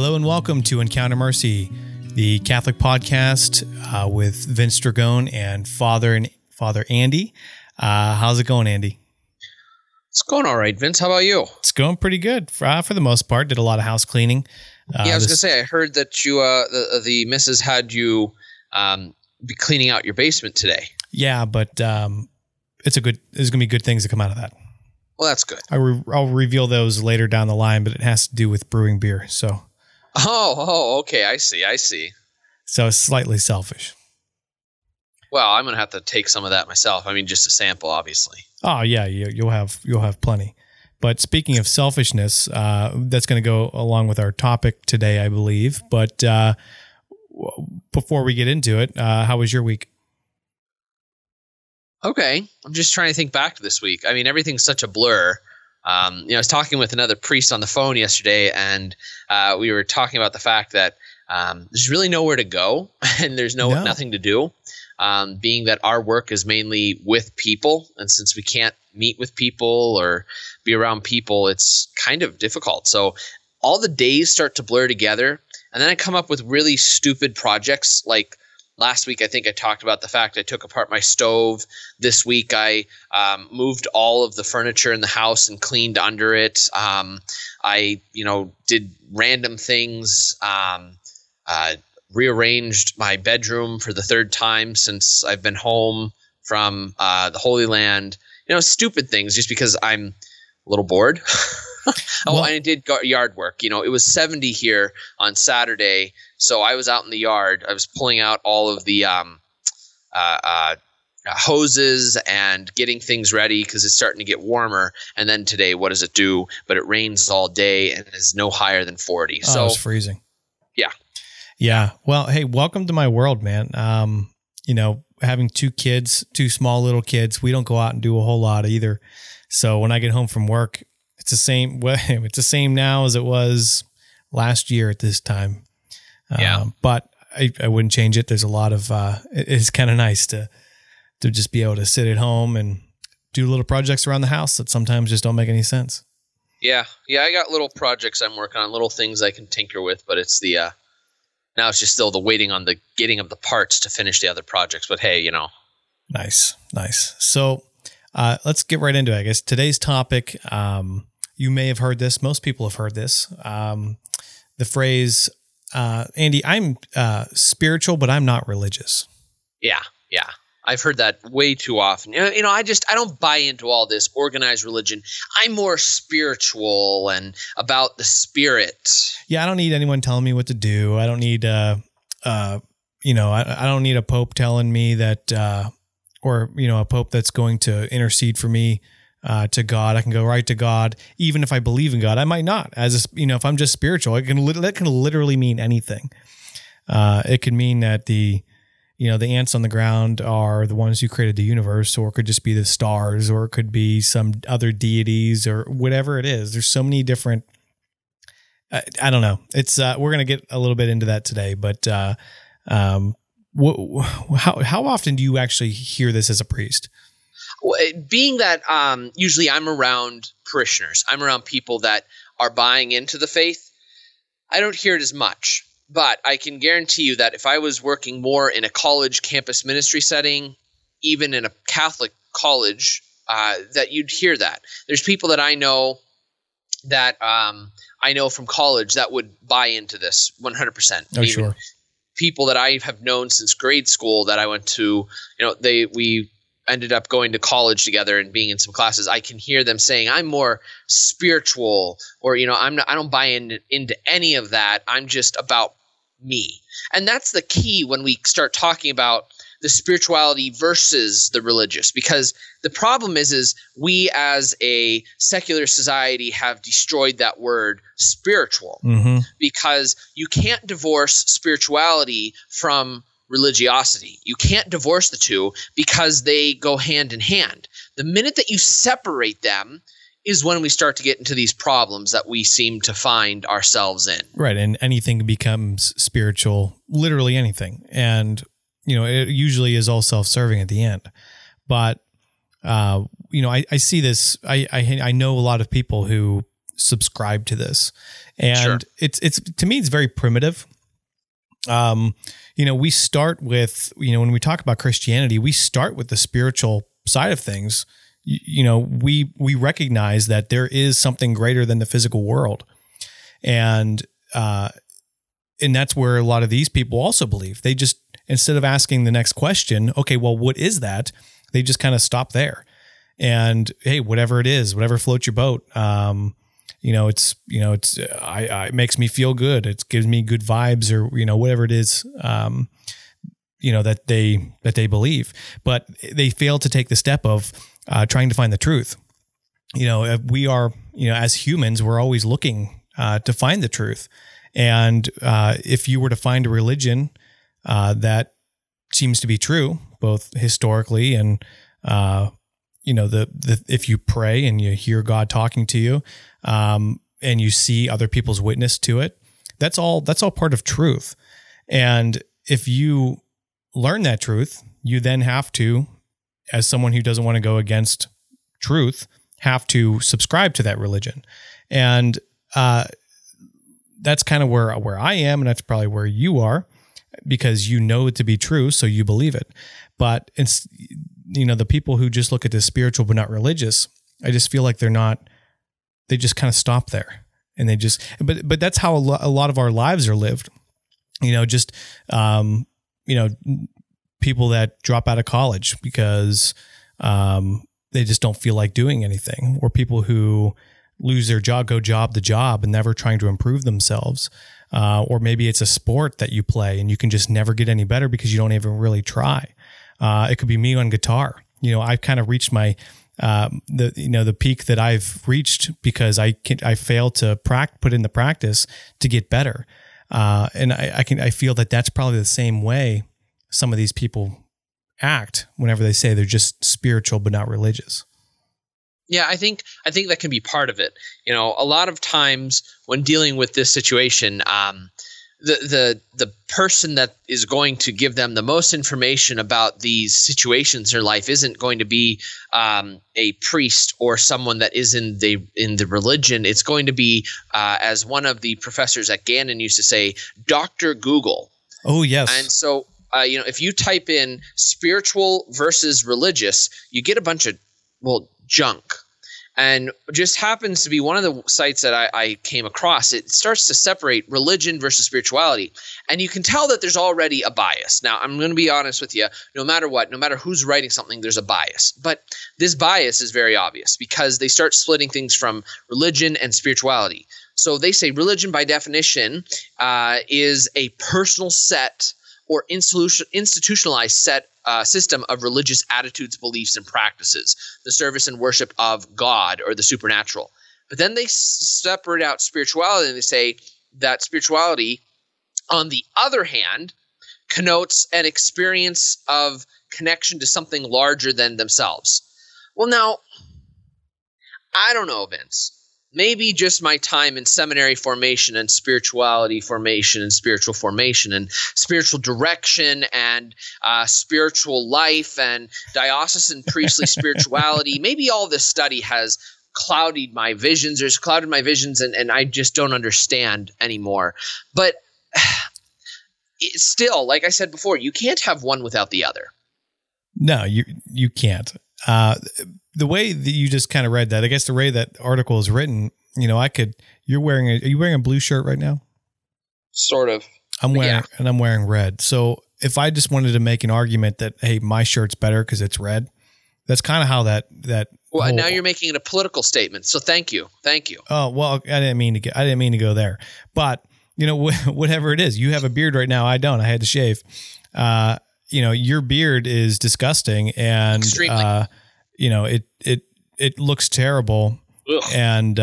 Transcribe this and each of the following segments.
Hello and welcome to Encounter Mercy, the Catholic podcast with Vince Dragone and Father Andy. How's it going, Andy? It's going all right, Vince. How about you? It's going pretty good for the most part. Did a lot of house cleaning. Yeah, I was going to say, I heard that you, the missus had you be cleaning out your basement today. Yeah, but there's going to be good things that come out of that. Well, that's good. I'll reveal those later down the line, but it has to do with brewing beer. So. Oh, okay. I see. So it's slightly selfish. Well, I'm going to have to take some of that myself. I mean, just a sample, obviously. Oh, yeah. You'll have plenty. But speaking of selfishness, that's going to go along with our topic today, I believe. But before we get into it, how was your week? Okay. I'm just trying to think back to this week. I mean, everything's such a blur. I was talking with another priest on the phone yesterday, and we were talking about the fact that there's really nowhere to go, and there's nothing to do. Being that our work is mainly with people, and since we can't meet with people or be around people, it's kind of difficult. So all the days start to blur together, and then I come up with really stupid projects. Like last week, I think I talked about the fact I took apart my stove. This week, I moved all of the furniture in the house and cleaned under it. I did random things. Rearranged my bedroom for the third time since I've been home from the Holy Land. Stupid things just because I'm a little bored. And I did yard work. It was 70 here on Saturday, so I was out in the yard. I was pulling out all of the hoses and getting things ready because it's starting to get warmer. And then today, what does it do? But it rains all day and is no higher than 40. So it's freezing. Yeah. Yeah. Well, hey, welcome to my world, man. Having two small little kids, we don't go out and do a whole lot either. So when I get home from work, it's the same way. It's the same now as it was last year at this time. Yeah. But I wouldn't change it. There's a lot of, it's kind of nice to just be able to sit at home and do little projects around the house that sometimes just don't make any sense. Yeah. Yeah. I got little projects I'm working on, little things I can tinker with, but it's the, now it's just still the waiting on the getting of the parts to finish the other projects. But hey, Nice. So let's get right into it, I guess. Today's topic, you may have heard this. Most people have heard this. The phrase, Andy, I'm spiritual, but I'm not religious. Yeah. I've heard that way too often. I don't buy into all this organized religion. I'm more spiritual and about the spirit. Yeah, I don't need anyone telling me what to do. I don't need, I don't need a pope telling me that, a pope that's going to intercede for me to God. I can go right to God, even if I believe in God. I might not. If I'm just spiritual, that can literally mean anything. It can mean that the ants on the ground are the ones who created the universe, or it could just be the stars, or it could be some other deities, or whatever it is. There's so many different, I don't know. It's, we're going to get a little bit into that today, but, how often do you actually hear this as a priest? Well, being that, usually I'm around parishioners, I'm around people that are buying into the faith. I don't hear it as much. But I can guarantee you that if I was working more in a college campus ministry setting, even in a Catholic college, that you'd hear that. There's people that I know that from college that would buy into this 100%. Oh, sure. People that I have known since grade school that I went to, we ended up going to college together and being in some classes. I can hear them saying, I'm more spiritual, or I don't buy into any of that. I'm just about me. And that's the key when we start talking about the spirituality versus the religious, because the problem is we as a secular society have destroyed that word spiritual, because you can't divorce spirituality from religiosity. You can't divorce the two because they go hand in hand. The minute that you separate them is when we start to get into these problems that we seem to find ourselves in. Right. And anything becomes spiritual, literally anything. And, it usually is all self-serving at the end. But, I see this. I know a lot of people who subscribe to this. And sure. it's to me, it's very primitive. You know, we start with, you know, when we talk about Christianity, we start with the spiritual side of things. You know, we recognize that there is something greater than the physical world. And that's where a lot of these people also believe. They just, instead of asking the next question, okay, well, what is that? They just kind of stop there. And hey, whatever it is, whatever floats your boat, it makes me feel good. It gives me good vibes, or, you know, whatever it is, you know, that they believe, but they fail to take the step of, trying to find the truth. You know, we are, you know, as humans, we're always looking, to find the truth. And, if you were to find a religion, that seems to be true, both historically and, you know, if you pray and you hear God talking to you, and you see other people's witness to it, that's all part of truth. And if you learn that truth, you then have to, as someone who doesn't want to go against truth, have to subscribe to that religion. And, that's kind of where I am. And that's probably where you are, because you know it to be true. So you believe it, but it's, you know, the people who just look at this spiritual but not religious, I just feel like they just kind of stop there, and but that's how a lot of our lives are lived. You know, just, you know, people that drop out of college because, they just don't feel like doing anything, or people who lose their job, go job to job and never trying to improve themselves. Or maybe it's a sport that you play and you can just never get any better because you don't even really try. It could be me on guitar. You know, I've kind of reached my, the peak that I've reached because I fail to put in the practice to get better. And I feel that that's probably the same way some of these people act whenever they say they're just spiritual, but not religious. Yeah, I think that can be part of it. You know, a lot of times when dealing with this situation, the person that is going to give them the most information about these situations in their life isn't going to be a priest or someone that is in the religion. It's going to be, as one of the professors at Gannon used to say, Dr. Google. Oh, yes. And so, you know, if you type in spiritual versus religious, you get a bunch of junk. And just happens to be one of the sites that I came across. It starts to separate religion versus spirituality. And you can tell that there's already a bias. Now, I'm going to be honest with you. No matter what, no matter who's writing something, there's a bias. But this bias is very obvious because they start splitting things from religion and spirituality. So they say religion by definition is a personal set or institutionalized set system of religious attitudes, beliefs, and practices, the service and worship of God or the supernatural. But then they separate out spirituality, and they say that spirituality, on the other hand, connotes an experience of connection to something larger than themselves. Well, now, I don't know, Vince. Maybe just my time in seminary formation and spirituality formation and spiritual formation and spiritual direction and spiritual life and diocesan priestly spirituality. Maybe all this study has clouded my visions, and I just don't understand anymore. But it's still, like I said before, you can't have one without the other. No, you can't. The way that you just kind of read that, I guess the way that article is written, you know, are you wearing a blue shirt right now? Sort of. And I'm wearing red. So if I just wanted to make an argument that, hey, my shirt's better because it's red, that's kind of how that. Well, and now you're making it a political statement. So thank you. Oh, well, I didn't mean to go there, but you know, whatever it is, you have a beard right now. I don't, I had to shave. You know, your beard is disgusting and, extremely. You know, it looks terrible. Ugh. And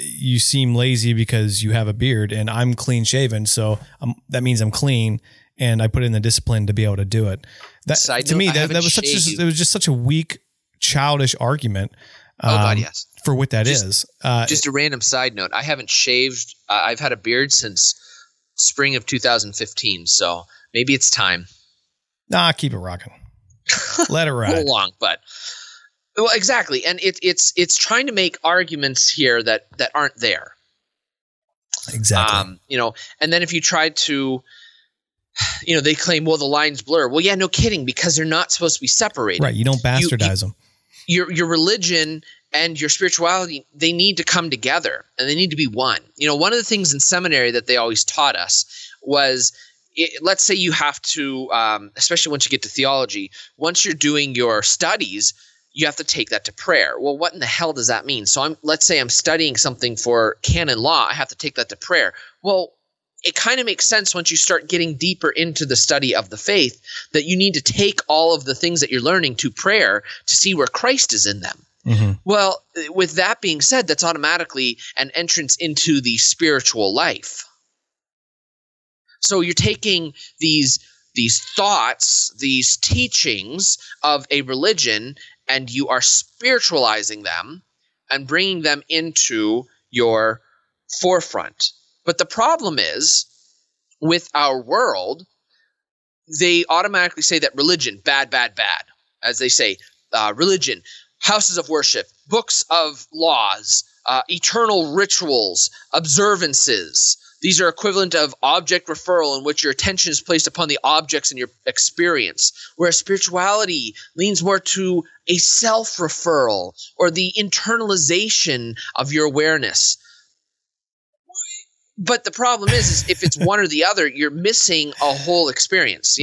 you seem lazy because you have a beard, and I'm clean shaven. So that means I'm clean, and I put in the discipline to be able to do it. It was just such a weak, childish argument. Yes. For what that is. Just a random side note. I haven't shaved. I've had a beard since spring of 2015. So maybe it's time. Nah, keep it rocking. Let it ride. A little long, but. Well, exactly, and it's trying to make arguments here that aren't there. Exactly. And then if you try to, they claim, well, the lines blur. Well, yeah, no kidding, because they're not supposed to be separated. Right. You don't bastardize them. Your religion and your spirituality, they need to come together and they need to be one. One of the things in seminary that they always taught us was, let's say you have to, especially once you get to theology, once you're doing your studies, you have to take that to prayer. Well, what in the hell does that mean? So let's say I'm studying something for canon law. I have to take that to prayer. Well, it kind of makes sense once you start getting deeper into the study of the faith that you need to take all of the things that you're learning to prayer to see where Christ is in them. Mm-hmm. Well, with that being said, that's automatically an entrance into the spiritual life. So you're taking these thoughts, these teachings of a religion, and you are spiritualizing them and bringing them into your forefront. But the problem is, with our world, they automatically say that religion, bad, bad, bad. As they say, religion, houses of worship, books of laws, eternal rituals, observances. These are equivalent of object referral, in which your attention is placed upon the objects in your experience, whereas spirituality leans more to a self-referral or the internalization of your awareness. But the problem is if it's one or the other, you're missing a whole experience.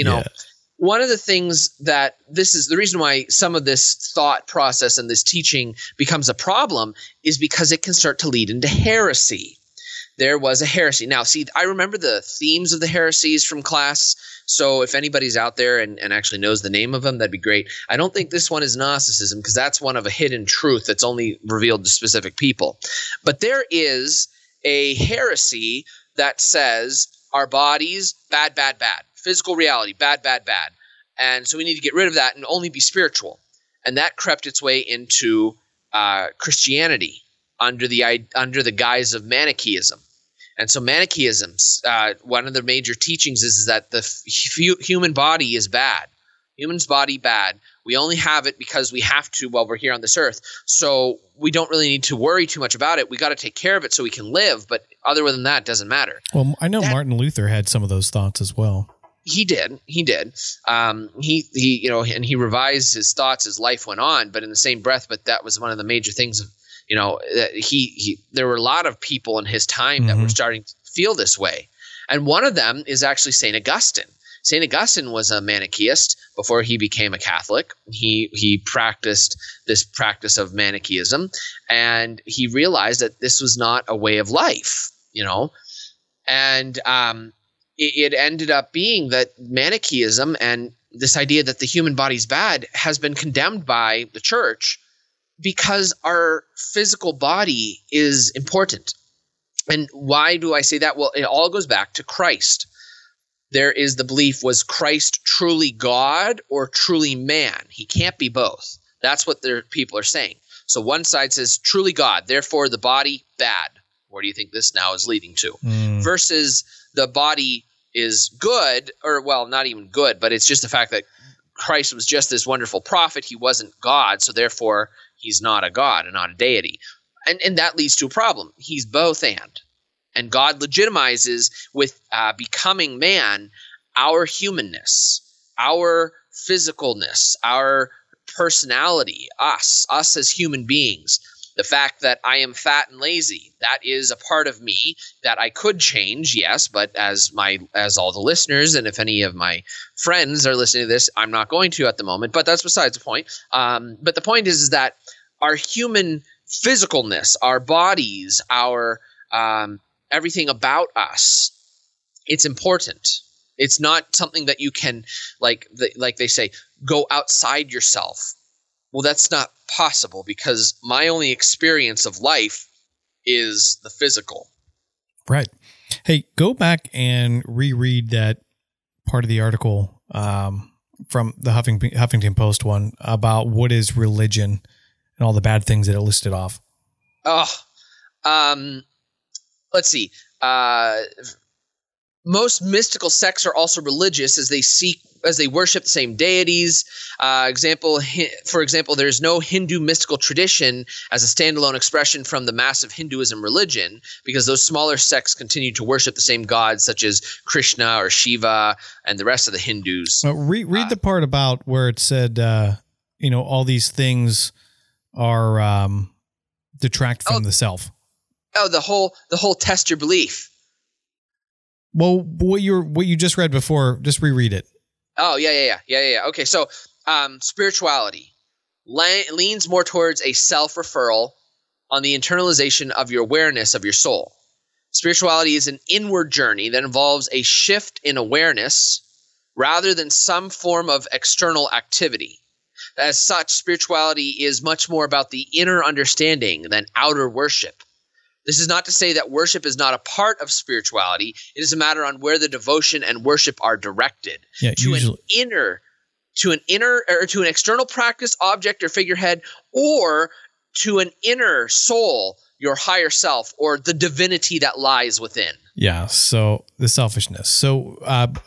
One of the things that this is the reason why some of this thought process and this teaching becomes a problem is because it can start to lead into heresy. There was a heresy. Now, see, I remember the themes of the heresies from class. So if anybody's out there and actually knows the name of them, that'd be great. I don't think this one is Gnosticism, because that's one of a hidden truth that's only revealed to specific people. But there is a heresy that says our bodies, bad, bad, bad. Physical reality, bad, bad, bad. And so we need to get rid of that and only be spiritual. And that crept its way into Christianity under the guise of Manichaeism. And so Manichaeism, one of the major teachings is that the human body is bad. Human's body bad. We only have it because we have to while we're here on this earth. So we don't really need to worry too much about it. We got to take care of it so we can live. But other than that, it doesn't matter. Well, I know Martin Luther had some of those thoughts as well. He did. And he revised his thoughts as life went on. But in the same breath, but that was one of the major things of, there were a lot of people in his time that were starting to feel this way. And one of them is actually St. Augustine. St. Augustine was a Manichaeist before he became a Catholic. He practiced this practice of Manichaeism, and he realized that this was not a way of life, And it ended up being that Manichaeism and this idea that the human body's bad has been condemned by the church, because our physical body is important. And why do I say that? Well, it all goes back to Christ. There is the belief, was Christ truly God or truly man? He can't be both. That's what their people are saying. So one side says truly God, therefore the body bad. Where do you think this now is leading to? Versus the body is good, or well, not even good, but it's just the fact that Christ was just this wonderful prophet. He wasn't God, so therefore he's not a god and not a deity. And that leads to a problem. He's both and. And God legitimizes with becoming man our humanness, our physicalness, our personality, us as human beings. The fact that I am fat and lazy, that is a part of me that I could change, yes, but as all the listeners, and if any of my friends are listening to this, I'm not going to at the moment, but that's besides the point. But the point is that our human physicalness, our bodies, our everything about us, it's important. It's not something that you can, like they say, go outside yourself. Well, that's not possible, because my only experience of life is the physical. Right. Hey, go back and reread that part of the article from the Huffington Post one about what is religion and all the bad things that it listed off. Let's see. Most mystical sects are also religious, as they seek as they worship the same deities. For example, there's no Hindu mystical tradition as a standalone expression from the mass of Hinduism religion, because those smaller sects continue to worship the same gods, such as Krishna or Shiva and the rest of the Hindus. Read the part about where it said, all these things are detract from the self. Oh, the whole test your belief. Well, what you just read before, just reread it. Oh, yeah. Okay, so spirituality leans more towards a self-referral on the internalization of your awareness of your soul. Spirituality is an inward journey that involves a shift in awareness rather than some form of external activity. As such, spirituality is much more about the inner understanding than outer worship. This is not to say that worship is not a part of spirituality. It is a matter on where the devotion and worship are directed. Yeah, to an inner or to an external practice, object, or figurehead, or to an inner soul, your higher self, or the divinity that lies within. Yeah, so the selfishness. So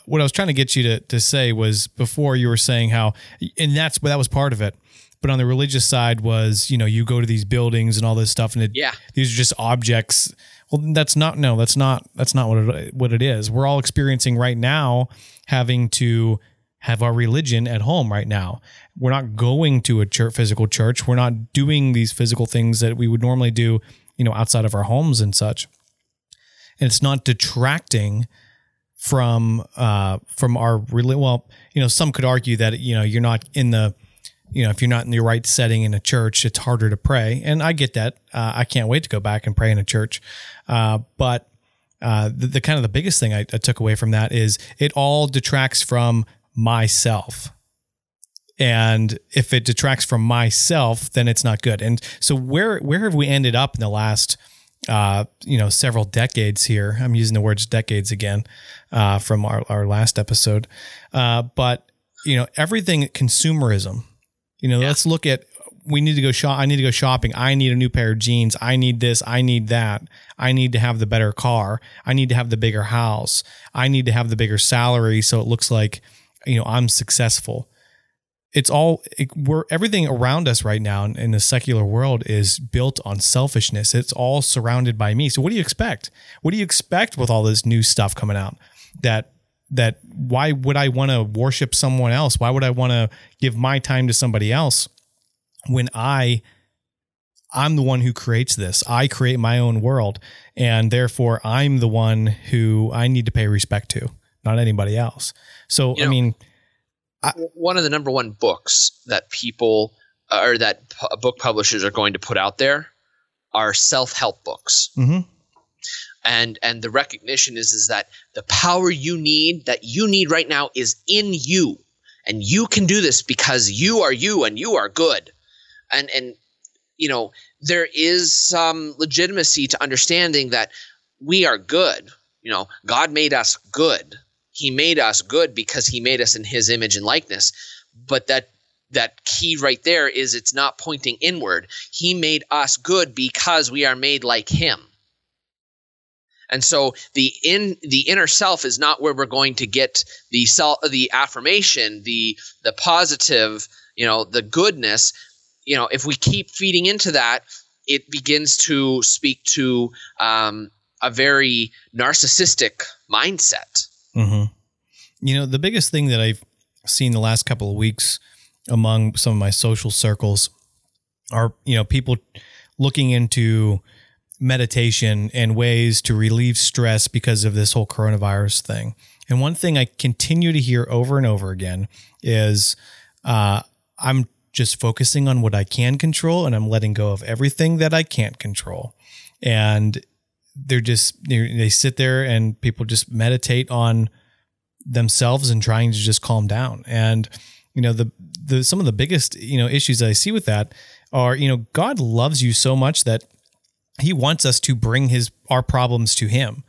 what I was trying to get you to say was, before you were saying how – and that was part of it. But on the religious side was, you go to these buildings and all this stuff, and these are just objects. Well, that's not what it is. We're all experiencing right now, having to have our religion at home right now. We're not going to a physical church. We're not doing these physical things that we would normally do, outside of our homes and such. And it's not detracting from our religion. Well, some could argue that you're not in the. If you're not in the right setting in a church, it's harder to pray. And I get that. I can't wait to go back and pray in a church. But the kind of the biggest thing I took away from that is it all detracts from myself. And if it detracts from myself, then it's not good. And so where have we ended up in the last, several decades here? I'm using the words decades again, from our last episode. But everything consumerism. Let's look at, we need to go shop. I need to go shopping. I need a new pair of jeans. I need this. I need that. I need to have the better car. I need to have the bigger house. I need to have the bigger salary. So it looks like, I'm successful. It's all, everything around us right now in the secular world is built on selfishness. It's all surrounded by me. So what do you expect? What do you expect with all this new stuff coming out that why would I want to worship someone else? Why would I want to give my time to somebody else when I'm the one who creates this? I create my own world, and therefore I'm the one who I need to pay respect to, not anybody else. So, one of the number one books that people or that book publishers are going to put out there are self-help books. Mm-hmm. And the recognition is that the power you need right now is in you, and you can do this because you and you are good. And there is some legitimacy to understanding that we are good. God made us good. He made us good because he made us in his image and likeness. But that key right there is it's not pointing inward. He made us good because we are made like him. And so the inner self is not where we're going to get the affirmation, the positive, the goodness. If we keep feeding into that, it begins to speak to a very narcissistic mindset. Mm-hmm. The biggest thing that I've seen the last couple of weeks among some of my social circles are people looking into meditation and ways to relieve stress because of this whole coronavirus thing. And one thing I continue to hear over and over again is I'm just focusing on what I can control, and I'm letting go of everything that I can't control. And they're just, they sit there and people just meditate on themselves and trying to just calm down. And, the some of the biggest, issues I see with that are, God loves you so much that he wants us to bring our problems to him.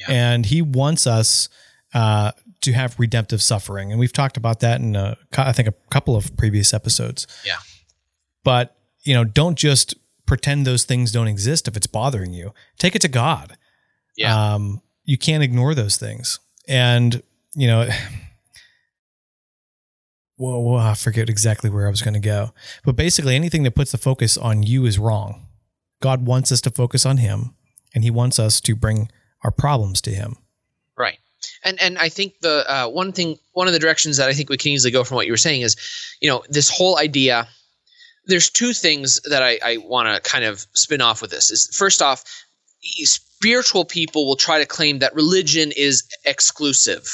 Yeah. And he wants us to have redemptive suffering. And we've talked about that in, a couple of previous episodes. Yeah. But, don't just pretend those things don't exist if it's bothering you. Take it to God. Yeah. You can't ignore those things. And, whoa, I forget exactly where I was going to go. But basically anything that puts the focus on you is wrong. God wants us to focus on him, and he wants us to bring our problems to him. Right. And I think the one of the directions that I think we can easily go from what you were saying is, you know, this whole idea – there's two things that I want to kind of spin off with this. Is first off, spiritual people will try to claim that religion is exclusive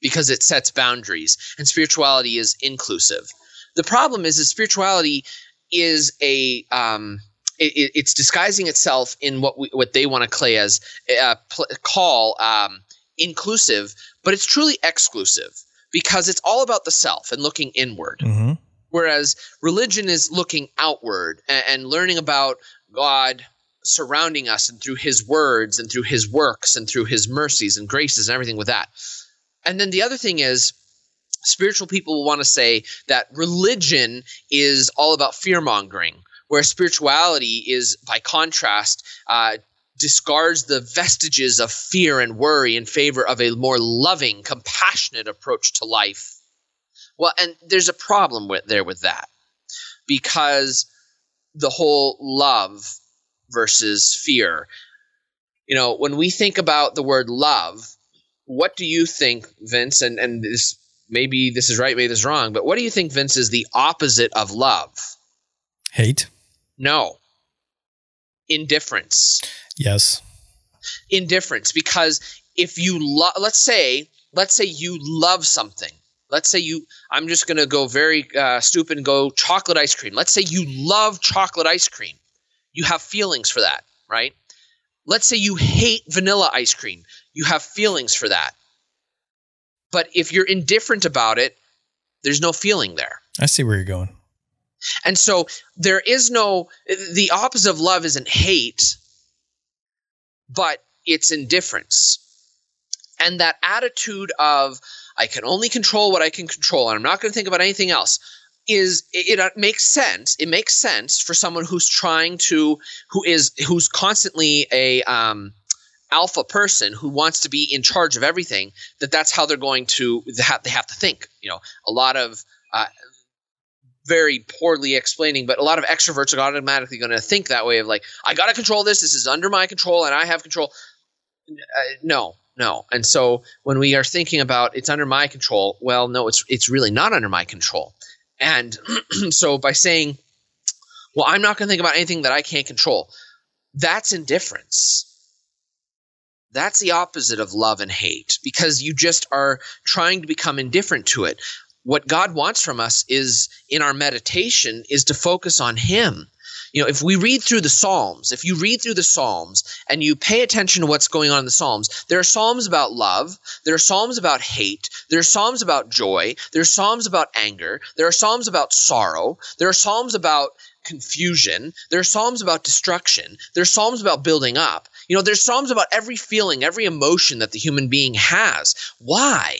because it sets boundaries, and spirituality is inclusive. The problem is that spirituality is a it's disguising itself in what they want to call inclusive, but it's truly exclusive because it's all about the self and looking inward. Mm-hmm. Whereas religion is looking outward and learning about God surrounding us and through his words and through his works and through his mercies and graces and everything with that. And then the other thing is spiritual people will want to say that religion is all about fear-mongering, where spirituality is, by contrast, discards the vestiges of fear and worry in favor of a more loving, compassionate approach to life. Well, and there's a problem with that, because the whole love versus fear. You know, when we think about the word love, what do you think, Vince? And this, maybe this is right, maybe this is wrong, but what do you think, Vince, is the opposite of love? Hate? No. Indifference. Yes. Indifference, because if you let's say you love something. Let's say I'm just going to go very stupid and go chocolate ice cream. Let's say you love chocolate ice cream. You have feelings for that, right? Let's say you hate vanilla ice cream. You have feelings for that. But if you're indifferent about it, there's no feeling there. I see where you're going. And so there is no – the opposite of love isn't hate, but it's indifference. And that attitude of – I can only control what I can control, and I'm not going to think about anything else. It makes sense? It makes sense for someone who's who's constantly a alpha person who wants to be in charge of everything. That's how they're going to they have to think. You know, a lot of very poorly explaining, but a lot of extroverts are automatically going to think that way of like, I got to control this. This is under my control, and I have control. No. No. And so when we are thinking about it's under my control, well, no, it's really not under my control. And so by saying, well, I'm not going to think about anything that I can't control, that's indifference. That's the opposite of love and hate, because you just are trying to become indifferent to it. What God wants from us is, in our meditation, is to focus on him. You know, if you read through the Psalms and you pay attention to what's going on in the Psalms, there are Psalms about love, there are Psalms about hate, there are Psalms about joy, there are Psalms about anger, there are Psalms about sorrow, there are Psalms about confusion, there are Psalms about destruction, there are Psalms about building up. You know, there's Psalms about every feeling, every emotion that the human being has. Why?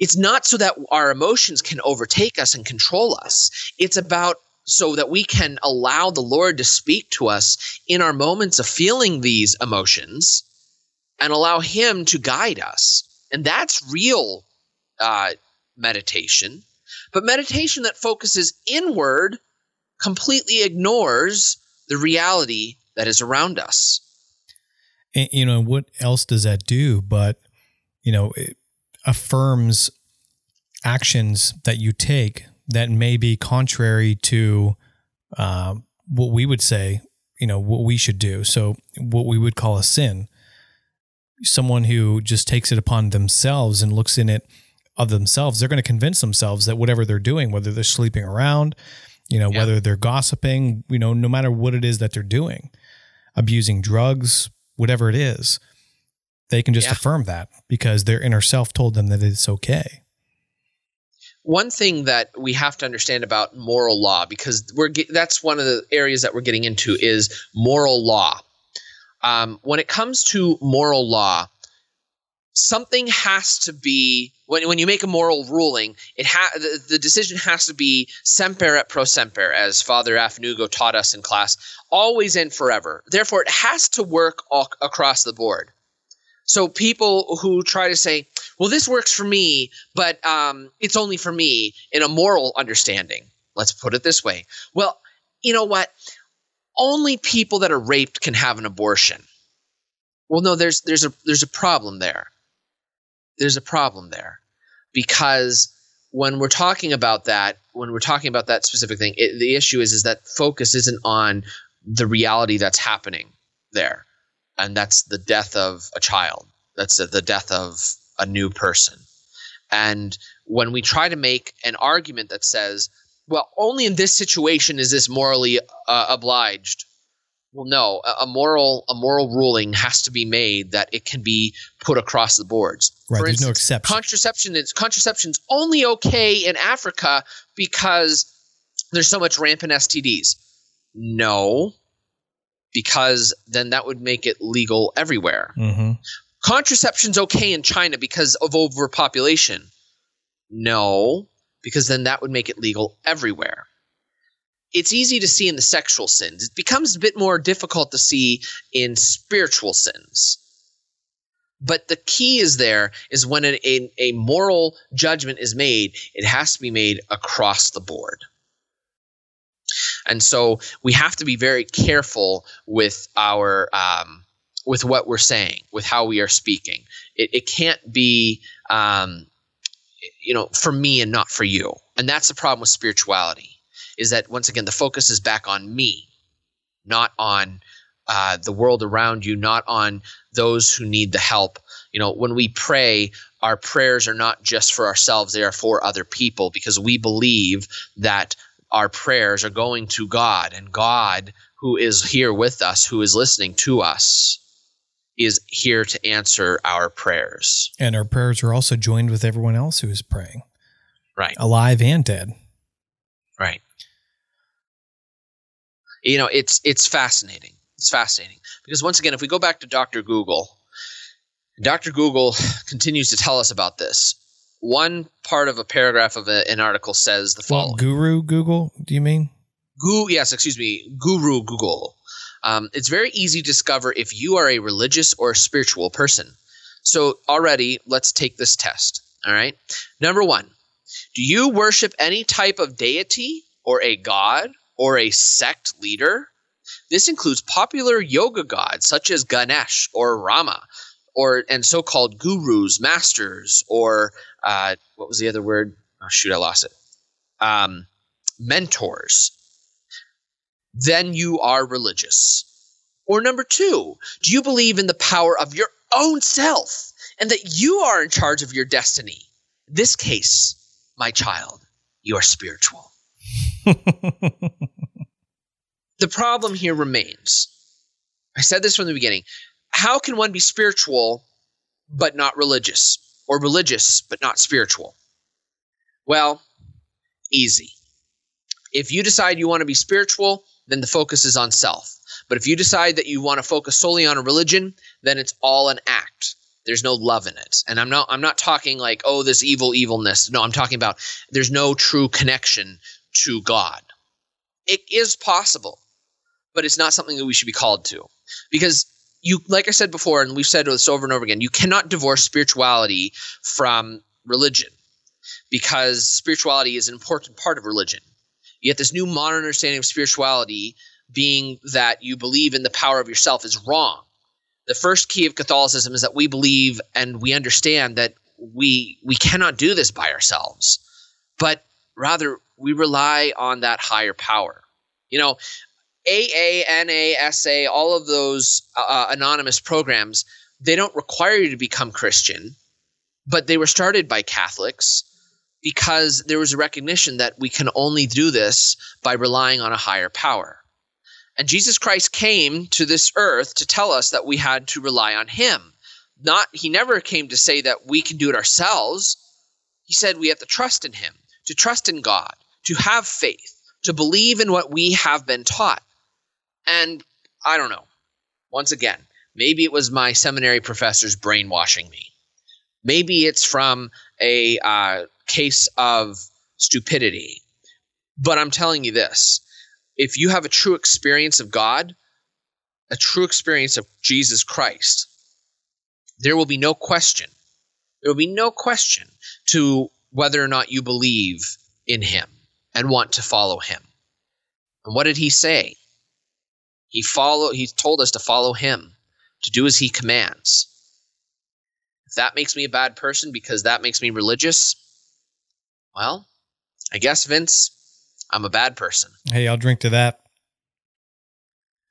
It's not so that our emotions can overtake us and control us. It's about so that we can allow the Lord to speak to us in our moments of feeling these emotions and allow him to guide us. And that's real meditation. But meditation that focuses inward completely ignores the reality that is around us. And, you know, what else does that do but, you know, it affirms actions that you take that may be contrary to what we would say, you know, what we should do. So what we would call a sin, someone who just takes it upon themselves and looks in it of themselves, they're going to convince themselves that whatever they're doing, whether they're sleeping around, you know, whether they're gossiping, you know, no matter what it is that they're doing, abusing drugs, whatever it is, they can just affirm that because their inner self told them that it's okay. One thing that we have to understand about moral law, because that's one of the areas that we're getting into, is moral law. When it comes to moral law, something has to be – when you make a moral ruling, the decision has to be semper et pro semper, as Father Afnugo taught us in class, always and forever. Therefore, it has to work across the board. So people who try to say, well, this works for me, but it's only for me in a moral understanding. Let's put it this way. Well, you know what? Only people that are raped can have an abortion. Well, no, there's a problem there. There's a problem there, because when we're talking about that, specific thing, the issue is that focus isn't on the reality that's happening there, and that's the death of a child. That's the death of a new person. And when we try to make an argument that says, well, only in this situation is this morally obliged. Well, no, a moral ruling has to be made that it can be put across the boards. Right, for instance, there's no exception. Contraception's only okay in Africa because there's so much rampant STDs. No, because then that would make it legal everywhere. Mm-hmm. Contraception's okay in China because of overpopulation. No, because then that would make it legal everywhere. It's easy to see in the sexual sins. It becomes a bit more difficult to see in spiritual sins. But the key is there is when a moral judgment is made, it has to be made across the board. And so we have to be very careful with our with what we're saying, with how we are speaking. It can't be for me and not for you. And that's the problem with spirituality. Is that once again the focus is back on me, not on the world around you, not on those who need the help. You know, when we pray, our prayers are not just for ourselves; they are for other people, because we believe that our prayers are going to God, and God, who is here with us, who is listening to us, is here to answer our prayers. And our prayers are also joined with everyone else who is praying, right, alive and dead, right. You know, it's fascinating. It's fascinating because once again, if we go back to Dr. Google, Dr. Google continues to tell us about this. One part of a paragraph of an article says the following. Guru Google, do you mean? Guru Google. It's very easy to discover if you are a religious or spiritual person. So already, let's take this test. All right. Number one, do you worship any type of deity or a god? Or a sect leader? This includes popular yoga gods such as Ganesh or Rama, and so-called gurus, masters, or what was the other word? Oh, shoot, I lost it. Mentors. Then you are religious. Or number two, do you believe in the power of your own self and that you are in charge of your destiny? In this case, my child, you are spiritual. The problem here remains. I said this from the beginning. How can one be spiritual but not religious, or religious but not spiritual? Well, easy. If you decide you want to be spiritual, then the focus is on self. But if you decide that you want to focus solely on a religion, then it's all an act. There's no love in it. And I'm not talking like, oh, this evilness. No, I'm talking about there's no true connection to God. It is possible, but it's not something that we should be called to, because you, like I said before, and we've said this over and over again, you cannot divorce spirituality from religion, because spirituality is an important part of religion. You get this new modern understanding of spirituality being that you believe in the power of yourself is wrong. The first key of Catholicism is that we believe and we understand that we cannot do this by ourselves, but rather we rely on that higher power. You know, AA, NASA, all of those anonymous programs, they don't require you to become Christian, but they were started by Catholics because there was a recognition that we can only do this by relying on a higher power. And Jesus Christ came to this earth to tell us that we had to rely on him. He never came to say that we can do it ourselves. He said we have to trust in him, to trust in God, to have faith, to believe in what we have been taught. And I don't know. Once again, maybe it was my seminary professors brainwashing me. Maybe it's from a case of stupidity. But I'm telling you this. If you have a true experience of God, a true experience of Jesus Christ, there will be no question. There will be no question to whether or not you believe in him and want to follow him. And what did he say? He told us to follow him, to do as he commands. If that makes me a bad person because that makes me religious, well, I guess, Vince, I'm a bad person. Hey, I'll drink to that.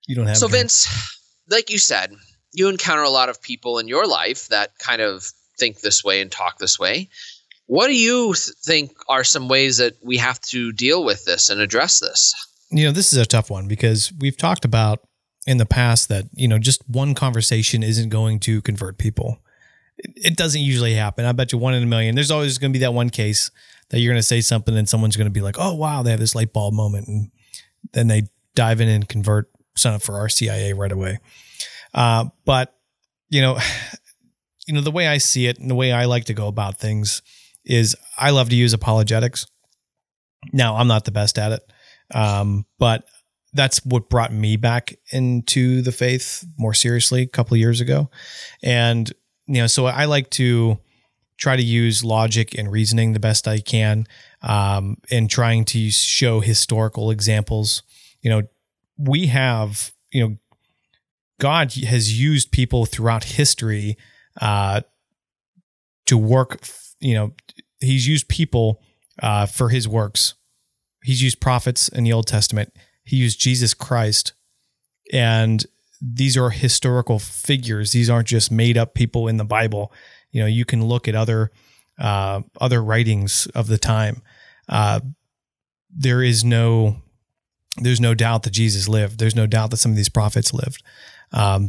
You don't have So, Vince, like you said, you encounter a lot of people in your life that kind of think this way and talk this way. What do you think are some ways that we have to deal with this and address this? You know, this is a tough one because we've talked about in the past that, you know, just one conversation isn't going to convert people. It doesn't usually happen. I bet you 1 in a million. There's always going to be that one case that you're going to say something and someone's going to be like, oh, wow, they have this light bulb moment. And then they dive in and convert, sign up for RCIA right away. But, you know, the way I see it and the way I like to go about things is I love to use apologetics. Now, I'm not the best at it. But that's what brought me back into the faith more seriously a couple of years ago. And, you know, so I like to try to use logic and reasoning the best I can, and trying to show historical examples. You know, we have, you know, God has used people throughout history, to work, you know, he's used people, for his works. He's used prophets in the Old Testament. He used Jesus Christ. And these are historical figures. These aren't just made up people in the Bible. You know, you can look at other writings of the time. There's no doubt that Jesus lived. There's no doubt that some of these prophets lived.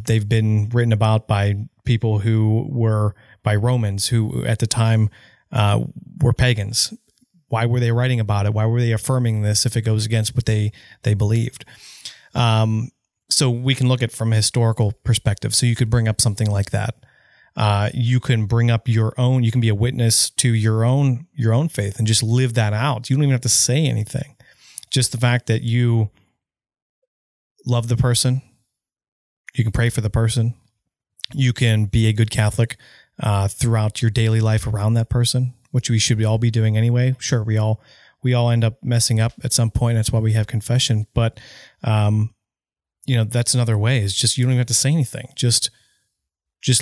They've been written about by people who were, by Romans, who at the time were pagans. Why were they writing about it? Why were they affirming this if it goes against what they believed? So we can look at it from a historical perspective. So you could bring up something like that. You can bring up your own. You can be a witness to your own faith and just live that out. You don't even have to say anything. Just the fact that you love the person, you can pray for the person, you can be a good Catholic throughout your daily life around that person, which we should all be doing anyway. Sure, we all end up messing up at some point. That's why we have confession. But, you know, that's another way. It's just you don't even have to say anything. Just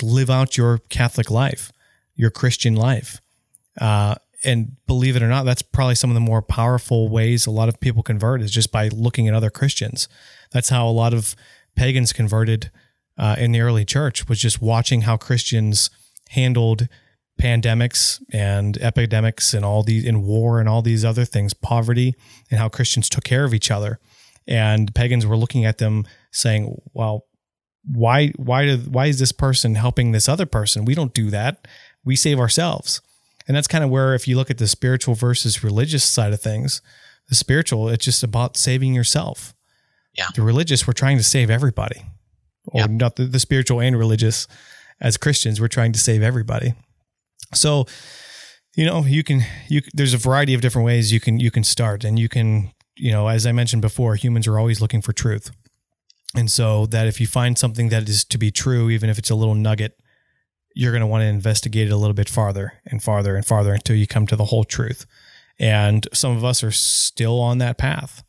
live out your Catholic life, your Christian life. And believe it or not, that's probably some of the more powerful ways a lot of people convert is just by looking at other Christians. That's how a lot of pagans converted in the early church, was just watching how Christians handled pandemics and epidemics and all these, in war and all these other things, poverty, and how Christians took care of each other. And pagans were looking at them saying, well, why is this person helping this other person? We don't do that. We save ourselves. And that's kind of where, if you look at the spiritual versus religious side of things, the spiritual, it's just about saving yourself. Yeah. The religious, we're trying to save everybody, or yeah, not the spiritual and religious. As Christians, we're trying to save everybody. So, you know, there's a variety of different ways you can start, and you can, you know, as I mentioned before, humans are always looking for truth. And so that if you find something that is to be true, even if it's a little nugget, you're going to want to investigate it a little bit farther and farther and farther until you come to the whole truth. And some of us are still on that path.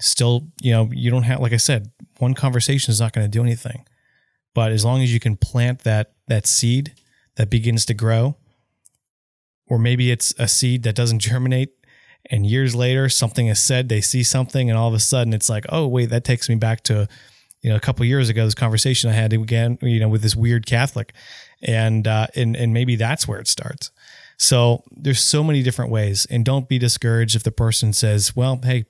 Still, you know, you don't have, like I said, one conversation is not going to do anything, but as long as you can plant that seed that begins to grow. Or maybe it's a seed that doesn't germinate, and years later something is said, they see something, and all of a sudden it's like, oh wait, that takes me back to, you know, a couple of years ago, this conversation I had again, you know, with this weird Catholic, and maybe that's where it starts. So there's so many different ways, and don't be discouraged if the person says, well, hey,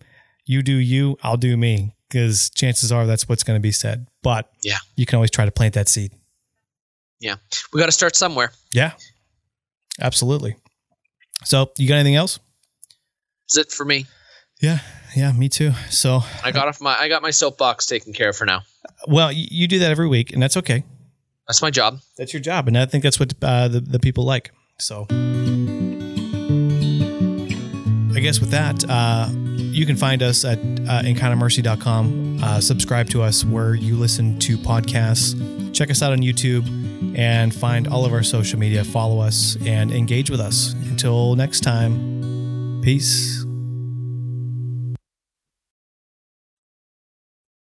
you do you, I'll do me, because chances are that's what's going to be said. But yeah, you can always try to plant that seed. Yeah. We got to start somewhere. Yeah, absolutely. So you got anything else? That's it for me. Yeah. Yeah, me too. So I got my soapbox taken care of for now. Well, you do that every week, and that's okay. That's my job. That's your job. And I think that's what the people like. So I guess with that, you can find us at EncounterMercy.com. Subscribe to us where you listen to podcasts. Check us out on YouTube. and find all of our social media, follow us, and engage with us. Until next time, peace.